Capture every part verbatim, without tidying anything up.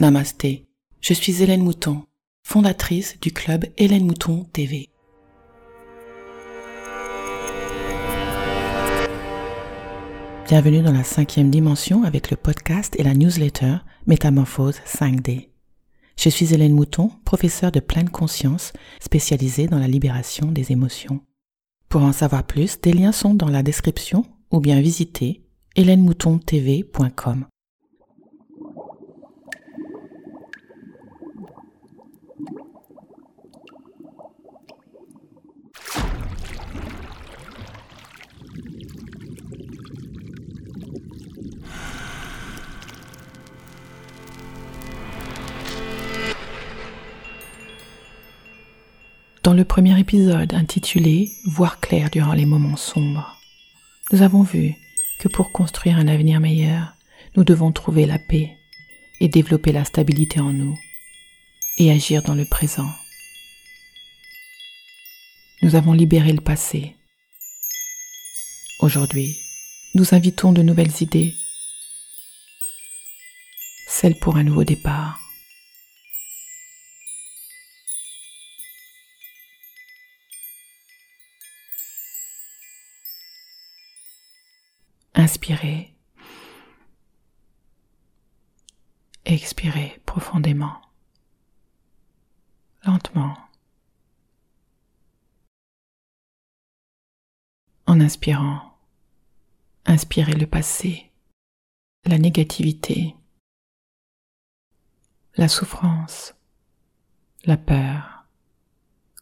Namasté, je suis Hélène Mouton, fondatrice du club Hélène Mouton T V. Bienvenue dans la cinquième dimension avec le podcast et la newsletter Métamorphose cinq D. Je suis Hélène Mouton, professeure de pleine conscience, spécialisée dans la libération des émotions. Pour en savoir plus, des liens sont dans la description ou bien visitez hélène mouton t v point com. Dans le premier épisode intitulé « Voir clair durant les moments sombres », nous avons vu que pour construire un avenir meilleur, nous devons trouver la paix et développer la stabilité en nous et agir dans le présent. Nous avons libéré le passé. Aujourd'hui, nous invitons de nouvelles idées, celles pour un nouveau départ. Inspirez, expirez profondément, lentement. En inspirant, inspirez le passé, la négativité, la souffrance, la peur,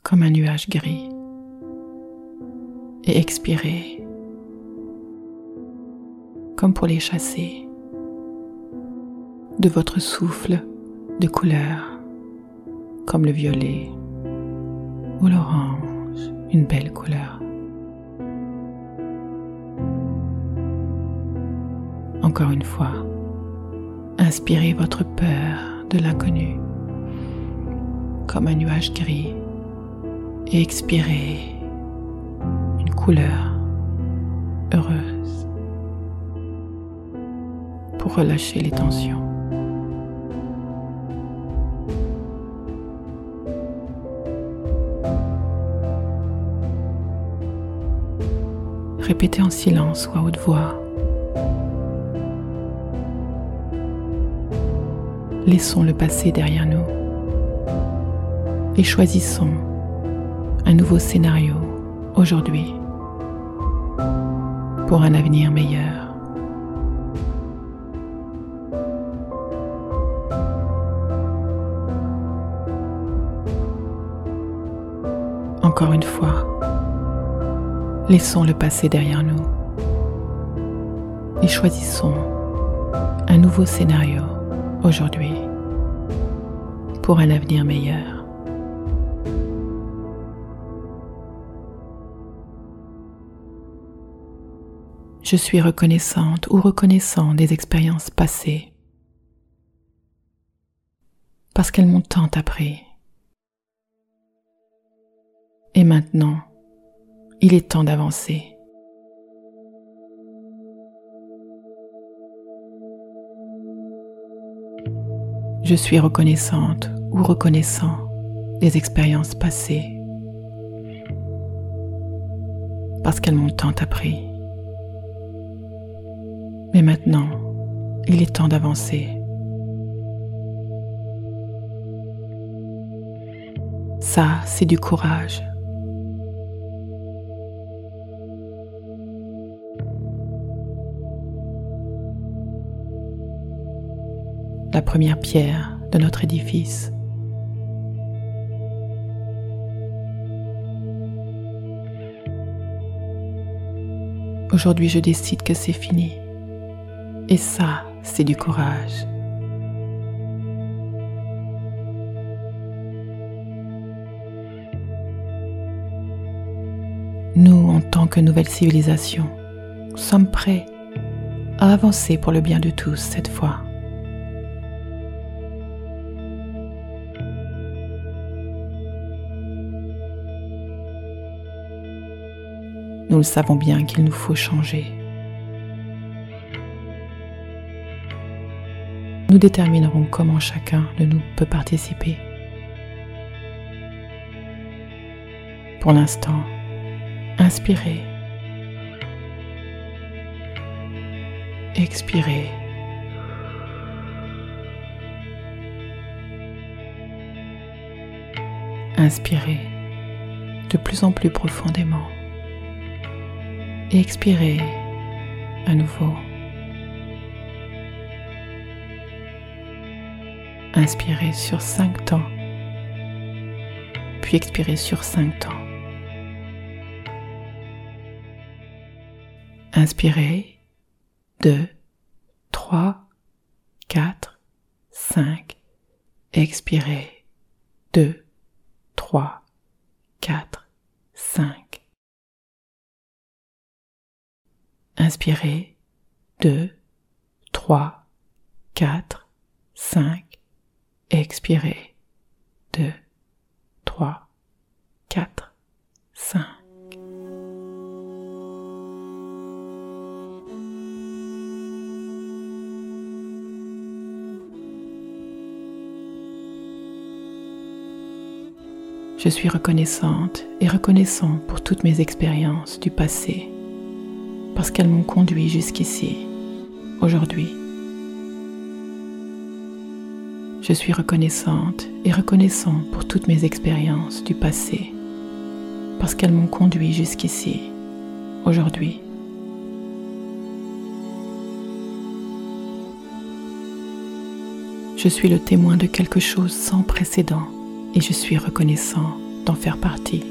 comme un nuage gris. Et expirez, comme pour les chasser, de votre souffle de couleur, comme le violet ou l'orange, une belle couleur. Encore une fois, inspirez votre peur de l'inconnu, comme un nuage gris, et expirez une couleur heureuse, pour relâcher les tensions. Répétez en silence ou à haute voix. Laissons le passé derrière nous et choisissons un nouveau scénario aujourd'hui pour un avenir meilleur. Encore une fois, laissons le passé derrière nous et choisissons un nouveau scénario aujourd'hui pour un avenir meilleur. Je suis reconnaissante ou reconnaissant des expériences passées parce qu'elles m'ont tant appris. Et maintenant, il est temps d'avancer. Je suis reconnaissante ou reconnaissant des expériences passées parce qu'elles m'ont tant appris. Mais maintenant, il est temps d'avancer. Ça, c'est du courage. La première pierre de notre édifice. Aujourd'hui, je décide que c'est fini. Et ça, c'est du courage. Nous, en tant que nouvelle civilisation, sommes prêts à avancer pour le bien de tous cette fois. Nous le savons bien qu'il nous faut changer. nous déterminerons comment chacun de nous peut participer. Pour l'instant, inspirez, expirez. Inspirez de plus en plus profondément et expirez à nouveau. Inspirez sur cinq temps, puis expirez sur cinq temps. Inspirez deux, trois, quatre, cinq. Expirez deux, trois, quatre, cinq. Inspirez deux, trois, quatre, cinq. Expirez deux, trois, quatre, cinq. Je suis reconnaissante et reconnaissant pour toutes mes expériences du passé, parce qu'elles m'ont conduit jusqu'ici, aujourd'hui. Je suis reconnaissante et reconnaissant pour toutes mes expériences du passé, parce qu'elles m'ont conduit jusqu'ici, aujourd'hui. Je suis le témoin de quelque chose sans précédent et je suis reconnaissant d'en faire partie.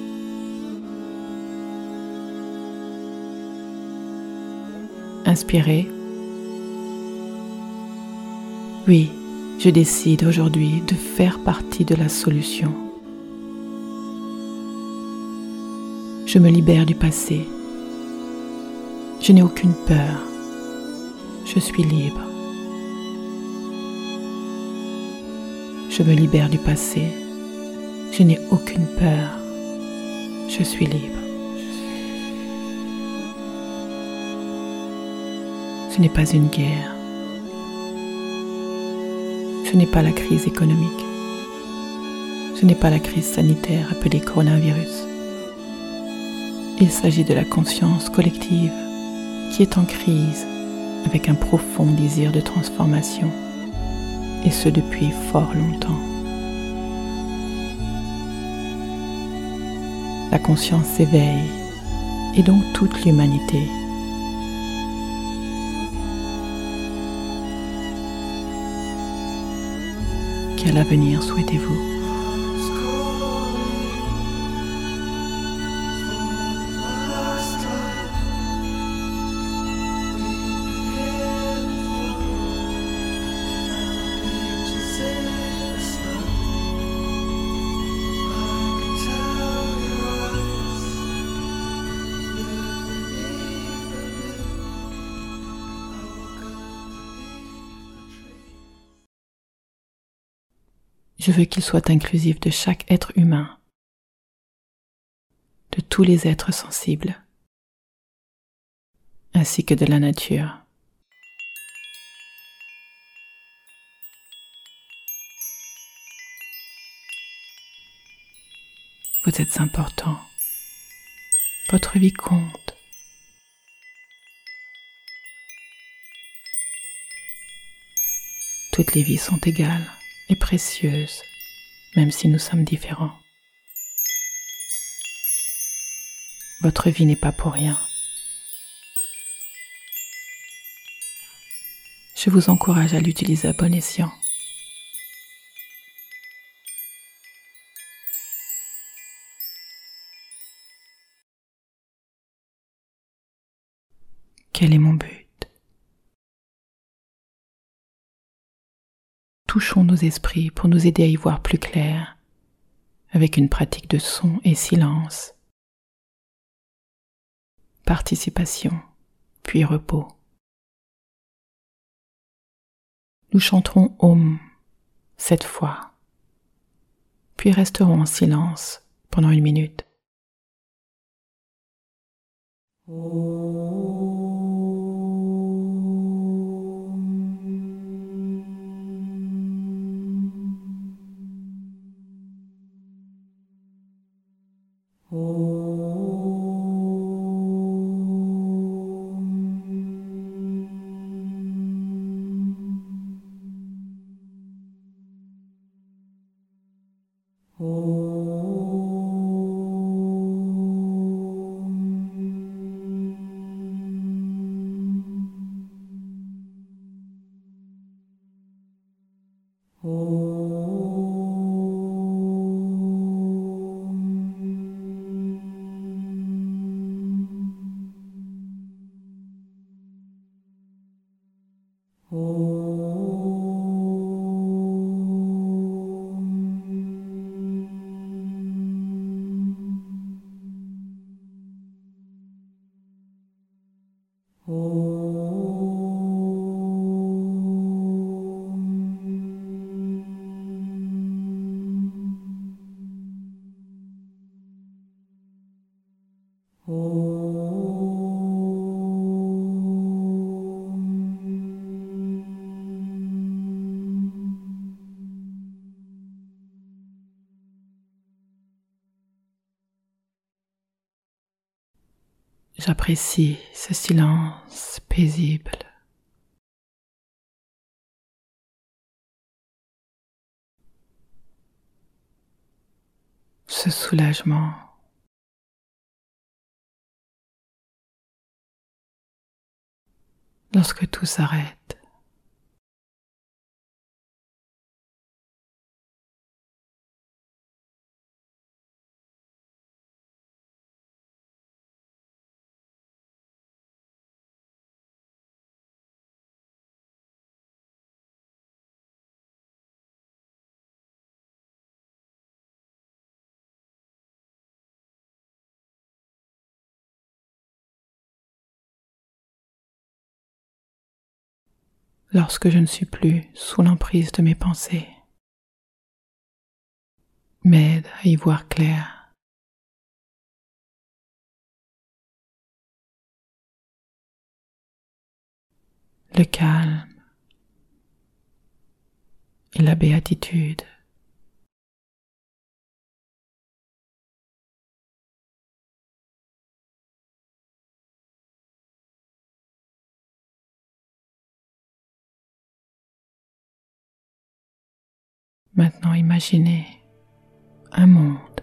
Inspirez. Oui. Je décide aujourd'hui de faire partie de la solution. Je me libère du passé. Je n'ai aucune peur. Je suis libre. Je me libère du passé. Je n'ai aucune peur. Je suis libre. Ce n'est pas une guerre. Ce n'est pas la crise économique. Ce n'est pas la crise sanitaire appelée coronavirus. Il s'agit de la conscience collective qui est en crise avec un profond désir de transformation, et ce depuis fort longtemps. La conscience s'éveille, et donc toute l'humanité. Quel avenir souhaitez-vous? Je veux qu'il soit inclusif de chaque être humain, de tous les êtres sensibles, ainsi que de la nature. Vous êtes important. Votre vie compte. Toutes les vies sont égales et précieuse, même si nous sommes différents. Votre vie n'est pas pour rien. Je vous encourage à l'utiliser à bon escient. Quel est mon but? Touchons nos esprits pour nous aider à y voir plus clair, avec une pratique de son et silence, participation, puis repos. Nous chanterons Om sept fois, puis resterons en silence pendant une minute. Om. J'apprécie ce silence paisible. Ce soulagement. Lorsque tout s'arrête. Lorsque je ne suis plus sous l'emprise de mes pensées, m'aide à y voir clair. Le calme et la béatitude. Maintenant, imaginez un monde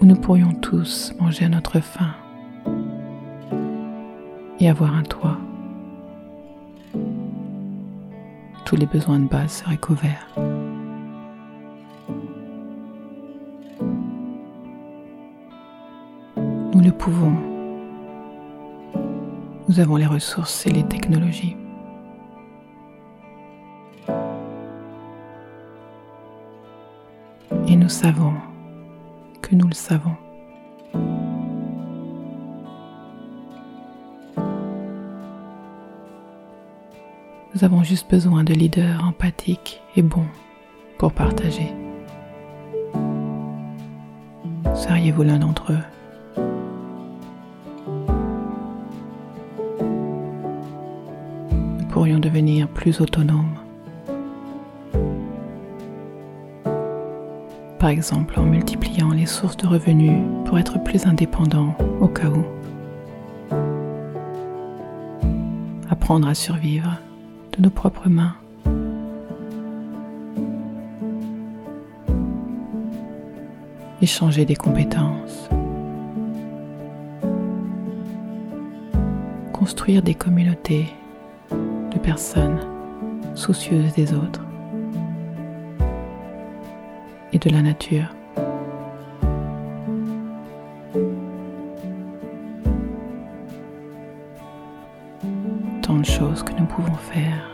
où nous pourrions tous manger à notre faim et avoir un toit. Tous les besoins de base seraient couverts. Nous le pouvons. Nous avons les ressources et les technologies. Nous savons que nous le savons. Nous avons juste besoin de leaders empathiques et bons pour partager. Seriez-vous l'un d'entre eux? Nous pourrions devenir plus autonomes. Par exemple en multipliant les sources de revenus pour être plus indépendant au cas où. Apprendre à survivre de nos propres mains. Échanger des compétences. Construire des communautés de personnes soucieuses des autres. Et de la nature. Tant de choses que nous pouvons faire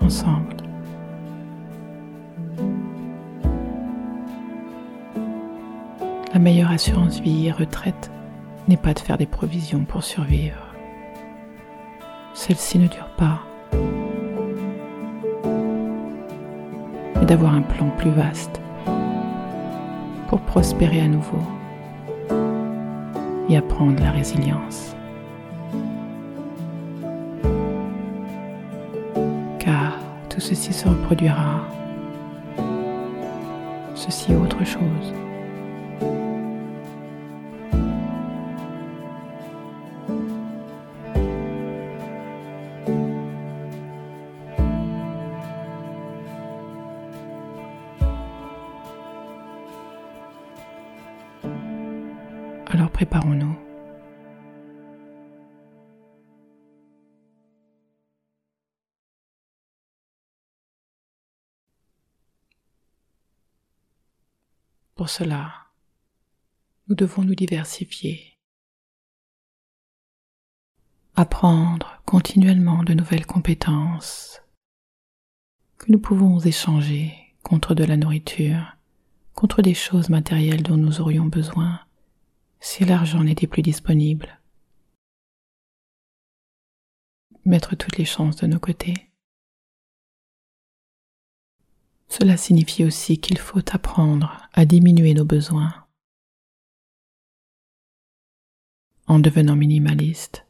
ensemble. La meilleure assurance vie et retraite n'est pas de faire des provisions pour survivre. Celle-ci ne dure pas. D'avoir un plan plus vaste pour prospérer à nouveau et apprendre la résilience. Car tout ceci se reproduira, ceci ou autre chose. Alors préparons-nous. Pour cela, nous devons nous diversifier, apprendre continuellement de nouvelles compétences que nous pouvons échanger contre de la nourriture, contre des choses matérielles dont nous aurions besoin si l'argent n'était plus disponible. Mettre toutes les chances de nos côtés. Cela signifie aussi qu'il faut apprendre à diminuer nos besoins en devenant minimaliste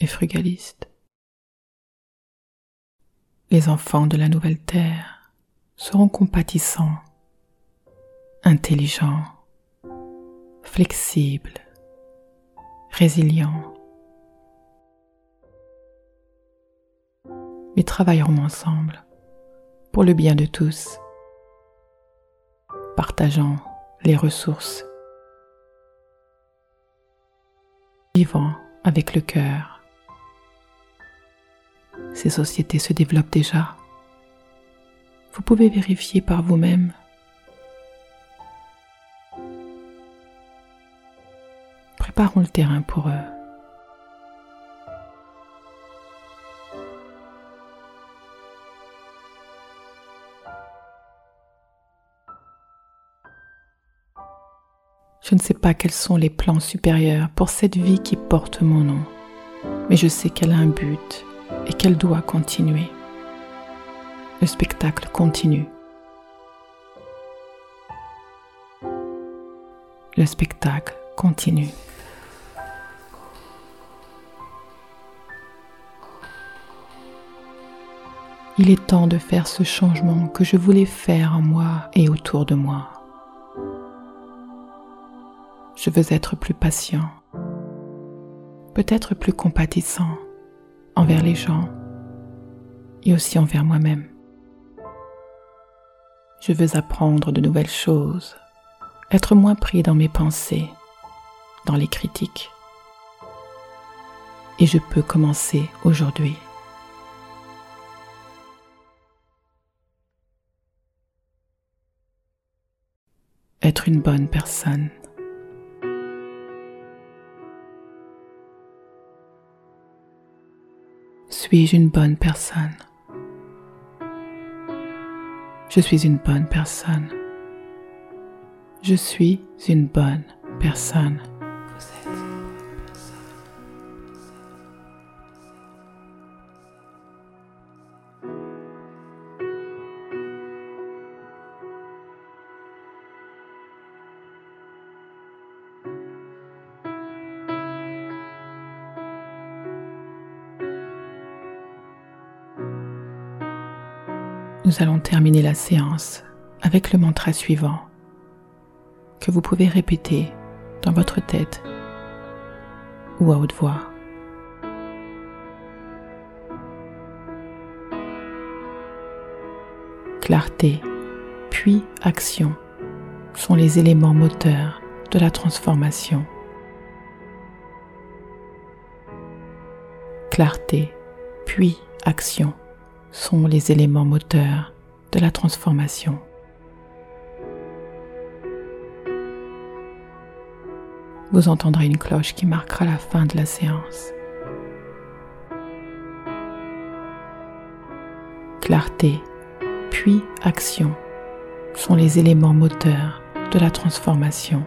et frugaliste. Les enfants de la nouvelle terre seront compatissants, intelligents, flexibles, résilients, mais travailleront ensemble pour le bien de tous, partageant les ressources, vivant avec le cœur. Ces sociétés se développent déjà. Vous pouvez vérifier par vous-même. Préparons le terrain pour eux. Je ne sais pas quels sont les plans supérieurs pour cette vie qui porte mon nom, mais je sais qu'elle a un but et qu'elle doit continuer. Le spectacle continue. Le spectacle continue. Il est temps de faire ce changement que je voulais faire en moi et autour de moi. Je veux être plus patient, peut-être plus compatissant envers les gens et aussi envers moi-même. Je veux apprendre de nouvelles choses, être moins pris dans mes pensées, dans les critiques. Et je peux commencer aujourd'hui. Être une bonne personne. Suis-je une bonne personne? Je suis une bonne personne. Je suis une bonne personne. Vous êtes une bonne personne. Nous allons terminer la séance avec le mantra suivant que vous pouvez répéter dans votre tête ou à haute voix. Clarté, puis action sont les éléments moteurs de la transformation. Clarté, puis action sont les éléments moteurs de la transformation. Vous entendrez une cloche qui marquera la fin de la séance. Clarté, puis action sont les éléments moteurs de la transformation.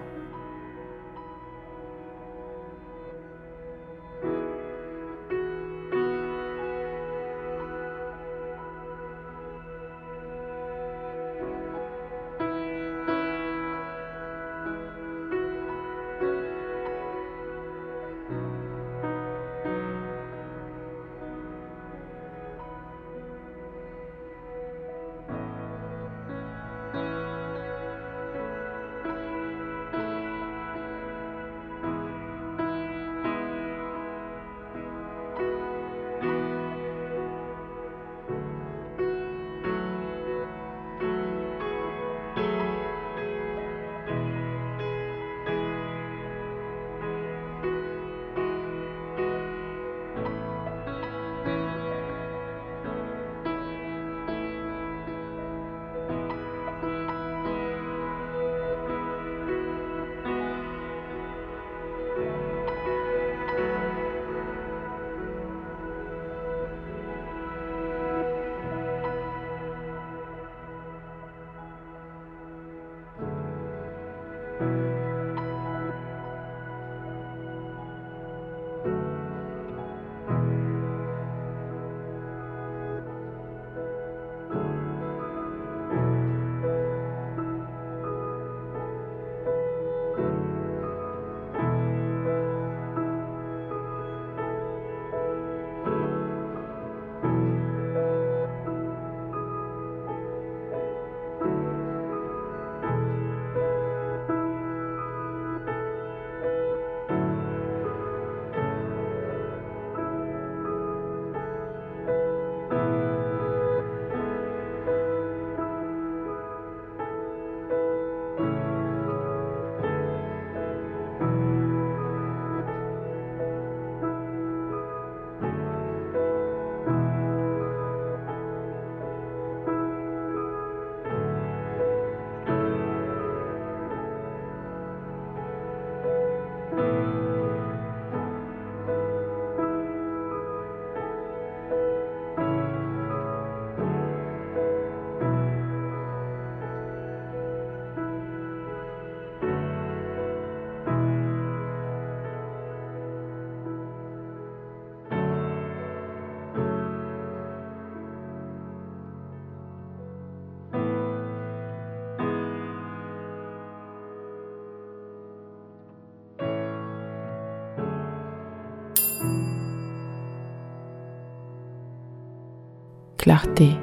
clarté,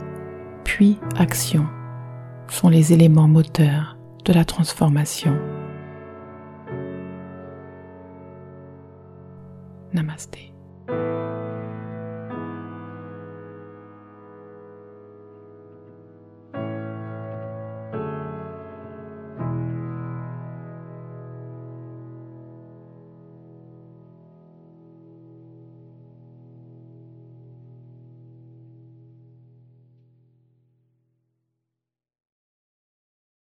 puis action sont les éléments moteurs de la transformation.